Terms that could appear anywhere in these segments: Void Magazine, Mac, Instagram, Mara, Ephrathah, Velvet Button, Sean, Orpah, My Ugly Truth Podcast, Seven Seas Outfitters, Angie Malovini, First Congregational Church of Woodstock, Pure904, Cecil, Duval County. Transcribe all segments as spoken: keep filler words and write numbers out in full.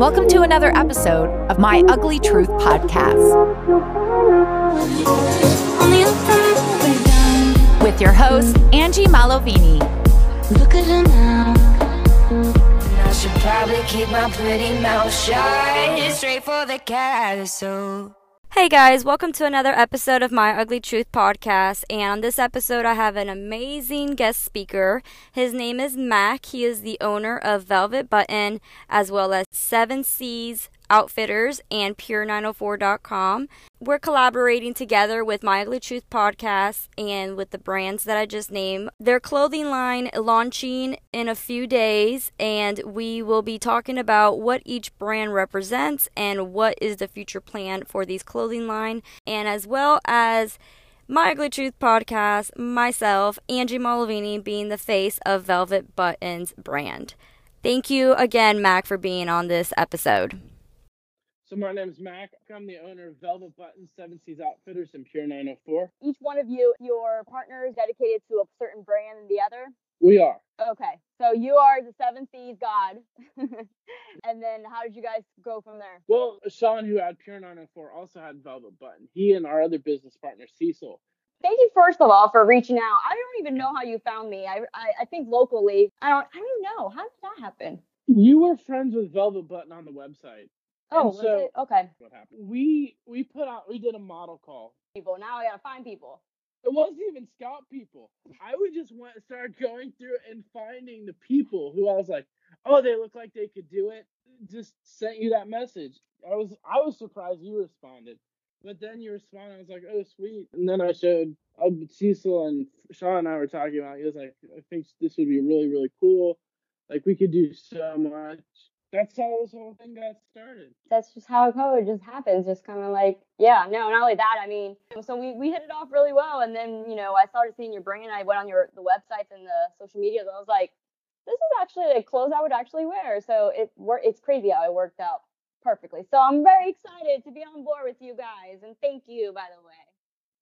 Welcome to another episode of My Ugly Truth Podcast with your host, Angie Malovini. Look at her now. I should probably keep my pretty mouth shut. Straight for the castle. Hey guys, welcome to another episode of My Ugly Truth Podcast, and on this episode I have an amazing guest speaker. His name is Mac. He is the owner of Velvet Button, as well as Seven Seas Outfitters and Pure nine oh four dot com. We're collaborating together with My Ugly Truth Podcast and with the brands that I just named. Their clothing line launching in a few days, and we will be talking about what each brand represents and what is the future plan for these clothing line, and as well as My Ugly Truth Podcast, myself, Angie Malovini, being the face of Velvet Button's brand. Thank you again, Mac, for being on this episode. So my name is Mac. I'm the owner of Velvet Button, Seven Seas Outfitters, and Pure nine oh four. Each one of you, your partner is dedicated to a certain brand than the other? We are. Okay. So you are the Seven Seas god. And then how did you guys go from there? Well, Sean, who had Pure nine oh four, also had Velvet Button. He and our other business partner, Cecil. Thank you, first of all, for reaching out. I don't even know how you found me. I, I, I think locally. I don't, I don't know. How did that happen? You were friends with Velvet Button on the website. Oh, so was it? Okay. What happened? We we put out we did a model call. People now I gotta find people. It wasn't even scout people. I would just went start going through and finding the people who I was like, oh, they look like they could do it. Just sent you that message. I was I was surprised you responded, but then you responded. I was like, oh, sweet. And then I showed uh, Cecil and Sean and I were talking about. He was like, I think this would be really really cool. Like we could do so much. That's how this whole thing got started. That's just how it goes. It just happens. Just kind of like, yeah, no, not only that. I mean, so we, we hit it off really well. And then, you know, I started seeing your brand. I went on your the websites and the social media. And I was like, this is actually a clothes I would actually wear. So it it's crazy how it worked out perfectly. So I'm very excited to be on board with you guys. And thank you, by the way.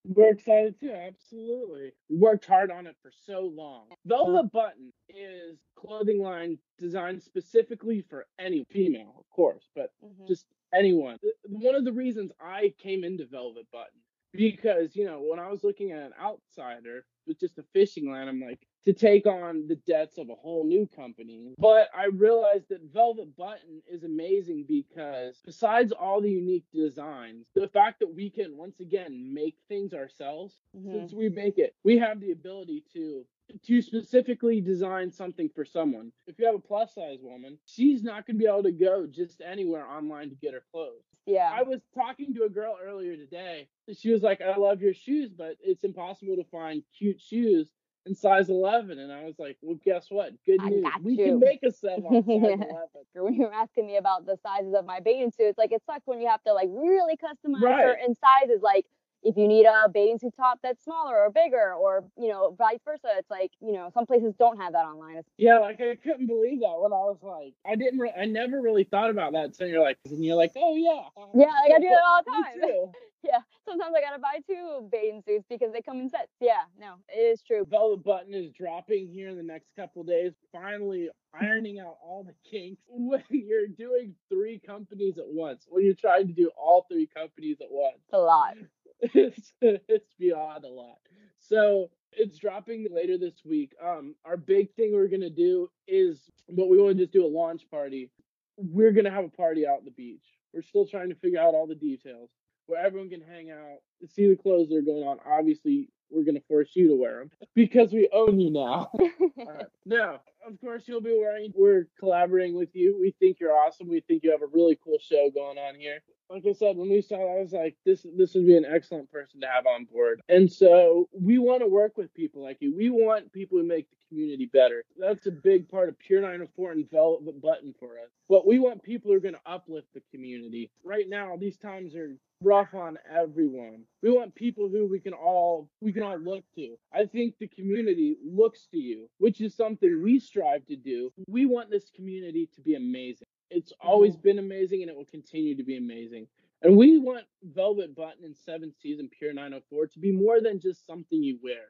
We're excited too, absolutely. Worked hard on it for so long. Velvet Button is clothing line designed specifically for any female, of course, but mm-hmm. just anyone. One of the reasons I came into Velvet Button, because, you know, when I was looking at an outsider with just a fishing line, I'm like, to take on the debts of a whole new company. But I realized that Velvet Button is amazing because besides all the unique designs, the fact that we can, once again, make things ourselves, mm-hmm. since we make it, we have the ability to to specifically design something for someone. If you have a plus size woman, she's not going to be able to go just anywhere online to get her clothes. Yeah. I was talking to a girl earlier today. She was like, I love your shoes, but it's impossible to find cute shoes in size eleven. And I was like, well, guess what? Good news. We you. can make a set on size eleven. When you were asking me about the sizes of my bathing suits, like it sucks when you have to like really customize right. certain sizes. Like if you need a bathing suit top that's smaller or bigger, or, you know, vice versa, it's like, you know, some places don't have that online. Yeah, like I couldn't believe that when I was like, I didn't, re- I never really thought about that. So you're like, and you're like, oh yeah. Yeah, like I do that all the time. Me too. Yeah, sometimes I gotta buy two bathing suits because they come in sets. Yeah, no, it is true. Velvet Button is dropping here in the next couple days. Finally ironing out all the kinks. When you're doing three companies at once, when you're trying to do all three companies at once. It's a lot. It's, it's beyond a lot. So it's dropping later this week. Um, our big thing we're going to do is, but we want to just do a launch party. We're going to have a party out at the beach. We're still trying to figure out all the details where everyone can hang out, see the clothes that are going on. Obviously, we're going to force you to wear them because we own you now. uh, now, of course, you'll be wearing, we're collaborating with you. We think you're awesome. We think you have a really cool show going on here. Like I said, when we saw it, I was like, this this would be an excellent person to have on board. And so we want to work with people like you. We want people who make the community better. That's a big part of Pure nine oh four and Velvet Button for us. But we want people who are going to uplift the community. Right now, these times are rough on everyone. We want people who we can all we can all look to. I think the community looks to you, which is something we strive to do. We want this community to be amazing. It's always been amazing, and it will continue to be amazing. And we want Velvet Button and Seven Seas and Pure nine oh four to be more than just something you wear.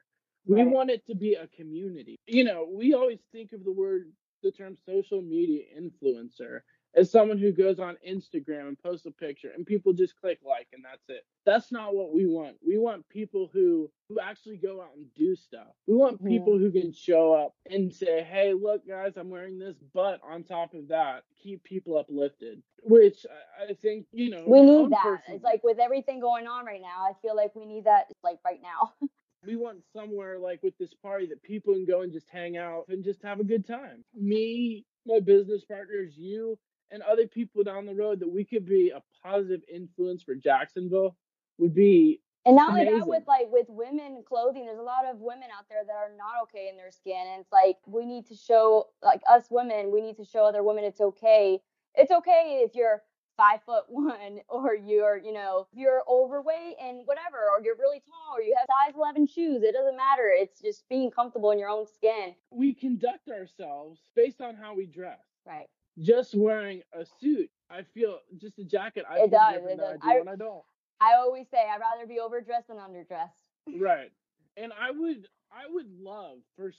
We right. want it to be a community. You know, we always think of the word, the term social media influencer is someone who goes on Instagram and posts a picture and people just click like and that's it. That's not what we want. We want people who, who actually go out and do stuff. We want people who can show up and say, hey, look, guys, I'm wearing this, but on top of that, keep people uplifted, which I, I think, you know. We need that. Person, it's like with everything going on right now, I feel like we need that like right now. We want somewhere like with this party that people can go and just hang out and just have a good time. Me, my business partners, you, and other people down the road that we could be a positive influence for Jacksonville would be And not amazing. Like that with like with women clothing, there's a lot of women out there that are not okay in their skin. And it's like we need to show like us women, we need to show other women it's okay. It's okay if you're five foot one or you're, you know, you're overweight and whatever, or you're really tall or you have size eleven shoes. It doesn't matter. It's just being comfortable in your own skin. We conduct ourselves based on how we dress. Right. Just wearing a suit, I feel, just a jacket, I it feel does, different it does. I do when I don't. I always say I'd rather be overdressed than underdressed. Right. And I would I would love for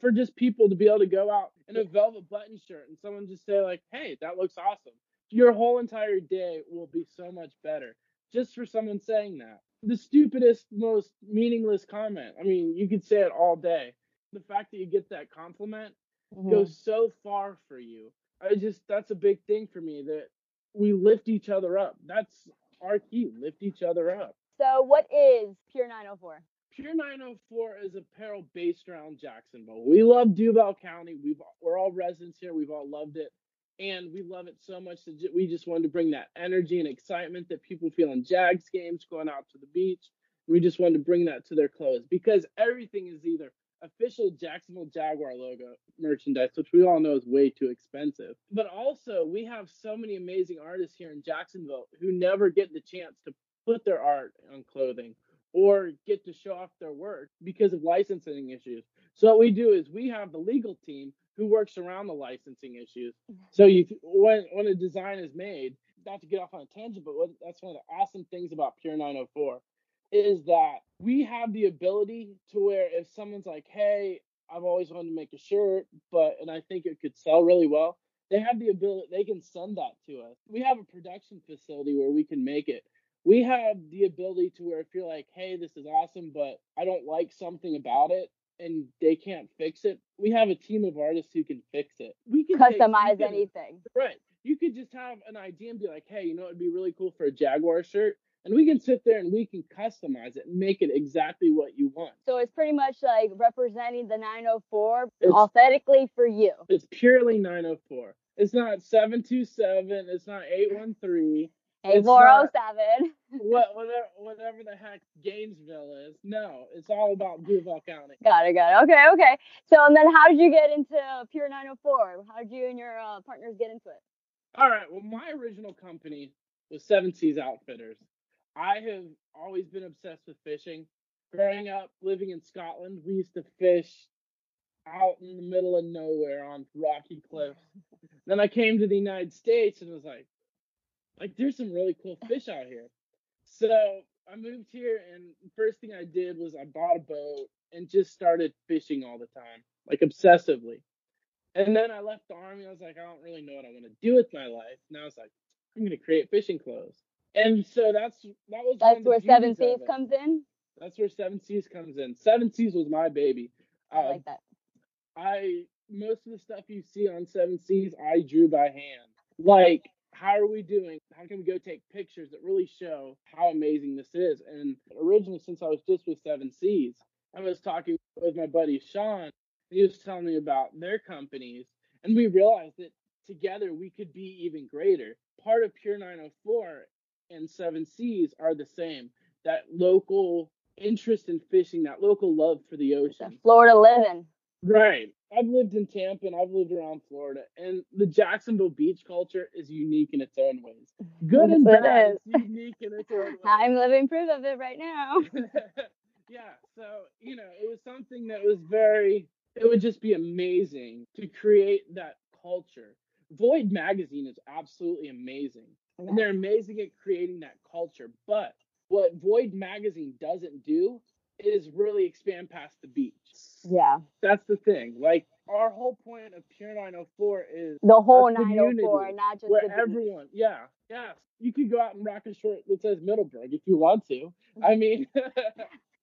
for just people to be able to go out in a Velvet Button shirt and someone just say like, hey, that looks awesome. Your whole entire day will be so much better just for someone saying that. The stupidest, most meaningless comment. I mean, you could say it all day. The fact that you get that compliment mm-hmm. goes so far for you. I just, that's a big thing for me, that we lift each other up. That's our key, lift each other up. So what is Pure nine oh four? Pure nine oh four is apparel based around Jacksonville. We love Duval County. We've, we're all residents here. We've all loved it. And we love it so much that we just wanted to bring that energy and excitement that people feel in Jags games, going out to the beach. We just wanted to bring that to their clothes because everything is either official Jacksonville Jaguar logo merchandise, which we all know is way too expensive. But also, we have so many amazing artists here in Jacksonville who never get the chance to put their art on clothing or get to show off their work because of licensing issues. So what we do is we have the legal team who works around the licensing issues. So you, when when a design is made, not to get off on a tangent, but what, that's one of the awesome things about Pure nine oh four is that we have the ability to where if someone's like, hey, I've always wanted to make a shirt, but and I think it could sell really well, they have the ability, they can send that to us. We have a production facility where we can make it. We have the ability to where if you're like, hey, this is awesome, but I don't like something about it, and they can't fix it, we have a team of artists who can fix it. We can customize take, we can, anything. Right. You could just have an idea and be like, hey, you know, it'd be really cool for a Jaguar shirt. And we can sit there and we can customize it and make it exactly what you want. So it's pretty much like representing the nine oh four it's, authentically for you. It's purely nine oh four. It's not seven two seven. It's not eight one three. eight four oh seven. What, whatever, whatever the heck Gainesville is. No, it's all about Duval County. Got it, got it. Okay, okay. So, and then how did you get into Pure nine oh four? How did you and your uh, partners get into it? All right. Well, my original company was Seven Seas Outfitters. I have always been obsessed with fishing. Growing up, living in Scotland, we used to fish out in the middle of nowhere on rocky cliffs. Then I came to the United States and was like, like, there's some really cool fish out here. So I moved here, and the first thing I did was I bought a boat and just started fishing all the time, like obsessively. And then I left the Army. I was like, I don't really know what I want to do with my life. And I was like, I'm going to create fishing clothes. And so that's that was that's where Seven Seas comes in? That's where Seven Seas comes in. Seven Seas was my baby. I uh, like that. I Most of the stuff you see on Seven Seas, I drew by hand. Like, how are we doing? How can we go take pictures that really show how amazing this is? And originally, since I was just with Seven Seas, I was talking with my buddy Sean. He was telling me about their companies, and we realized that together we could be even greater. Part of Pure nine oh four and Seven Seas are the same. That local interest in fishing, that local love for the ocean. That Florida living. Right. I've lived in Tampa and I've lived around Florida, and the Jacksonville beach culture is unique in its own ways. Good and bad, it's unique in its own ways. I'm living proof of it right now. Yeah, so, you know, it was something that was very, it would just be amazing to create that culture. Void Magazine is absolutely amazing, and they're amazing at creating that culture, but what Void Magazine doesn't do it is really expand past the beach. Yeah. That's the thing. Like, our whole point of Pure nine oh four is the whole nine oh four, not just where the everyone. Beach. Yeah. Yeah. You could go out and rock a shirt that says Middleburg if you want to. I mean,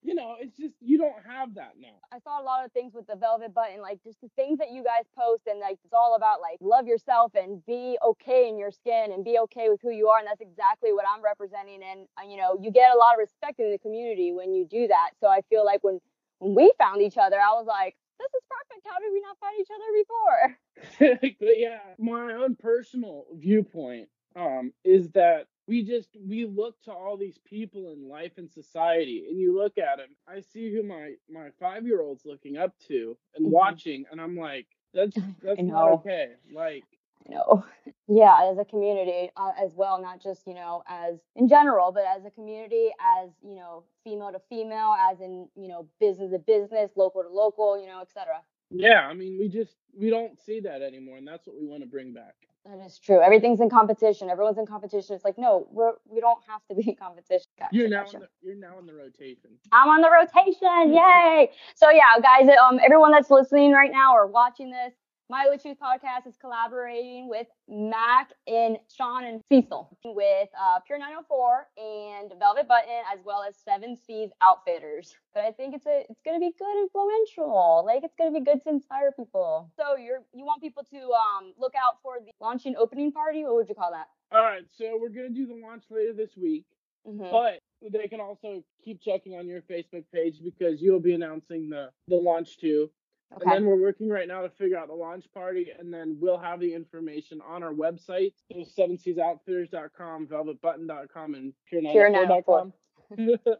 you know, it's just, you don't have that now. I saw a lot of things with the Velvet Button, like just the things that you guys post, and like it's all about like love yourself and be okay in your skin and be okay with who you are. And that's exactly what I'm representing. And, you know, you get a lot of respect in the community when you do that. So I feel like when, when we found each other, I was like, this is perfect. How did we not find each other before? But yeah, my own personal viewpoint um, is that We just, we look to all these people in life and society, and you look at them. I see who my, my five-year-old's looking up to and mm-hmm. watching, and I'm like, that's that's not okay. Like, no. Yeah, as a community uh, as well, not just, you know, as in general, but as a community, as, you know, female to female, as in, you know, business to business, local to local, you know, et cetera. Yeah, I mean, we just, we don't see that anymore, and that's what we want to bring back. That is true. Everything's in competition. Everyone's in competition. It's like, no, we're, we don't have to be in competition. Gotcha, you're now gotcha. on the, you're now on the rotation. I'm on the rotation. Yay. So yeah, guys, um, everyone that's listening right now or watching this, My Ugly Truth Podcast is collaborating with Mac and Sean and Cecil with uh, Pure nine oh four and Velvet Button, as well as Seven Seas Outfitters. But I think it's a it's gonna be good, influential. Like, it's gonna be good to inspire people. So you're you want people to um look out for the launch and opening party. What would you call that? All right, so we're gonna do the launch later this week, mm-hmm. but they can also keep checking on your Facebook page because you'll be announcing the the launch too. Okay. And then we're working right now to figure out the launch party, and then we'll have the information on our website, seven seas outfitters dot com, velvet button dot com, and pure nine oh four dot com,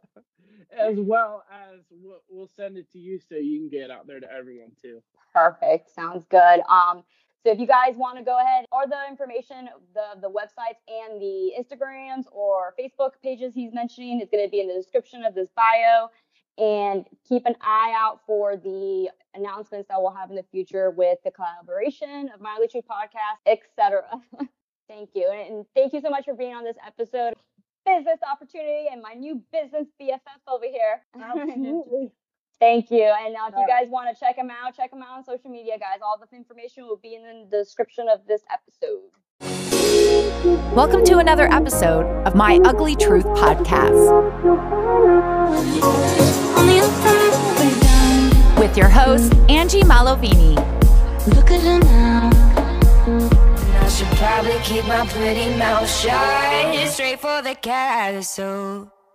as well as we'll send it to you so you can get it out there to everyone too. Perfect. Sounds good. Um, so if you guys want to go ahead, or the information, the, the websites and the Instagrams or Facebook pages he's mentioning, it's going to be in the description of this bio. And keep an eye out for the announcements that we'll have in the future with the collaboration of My Ugly Truth Podcast, et cetera. Thank you. And thank you so much for being on this episode. Business opportunity and my new business B F F over here. Absolutely. Thank you. And now if you guys want to check them out, check them out on social media, guys. All the information will be in the description of this episode. Welcome to another episode of My Ugly Truth Podcast with your host, Angie Malovini. Look at her now. And I should probably keep my pretty mouth shut. Straight for the castle.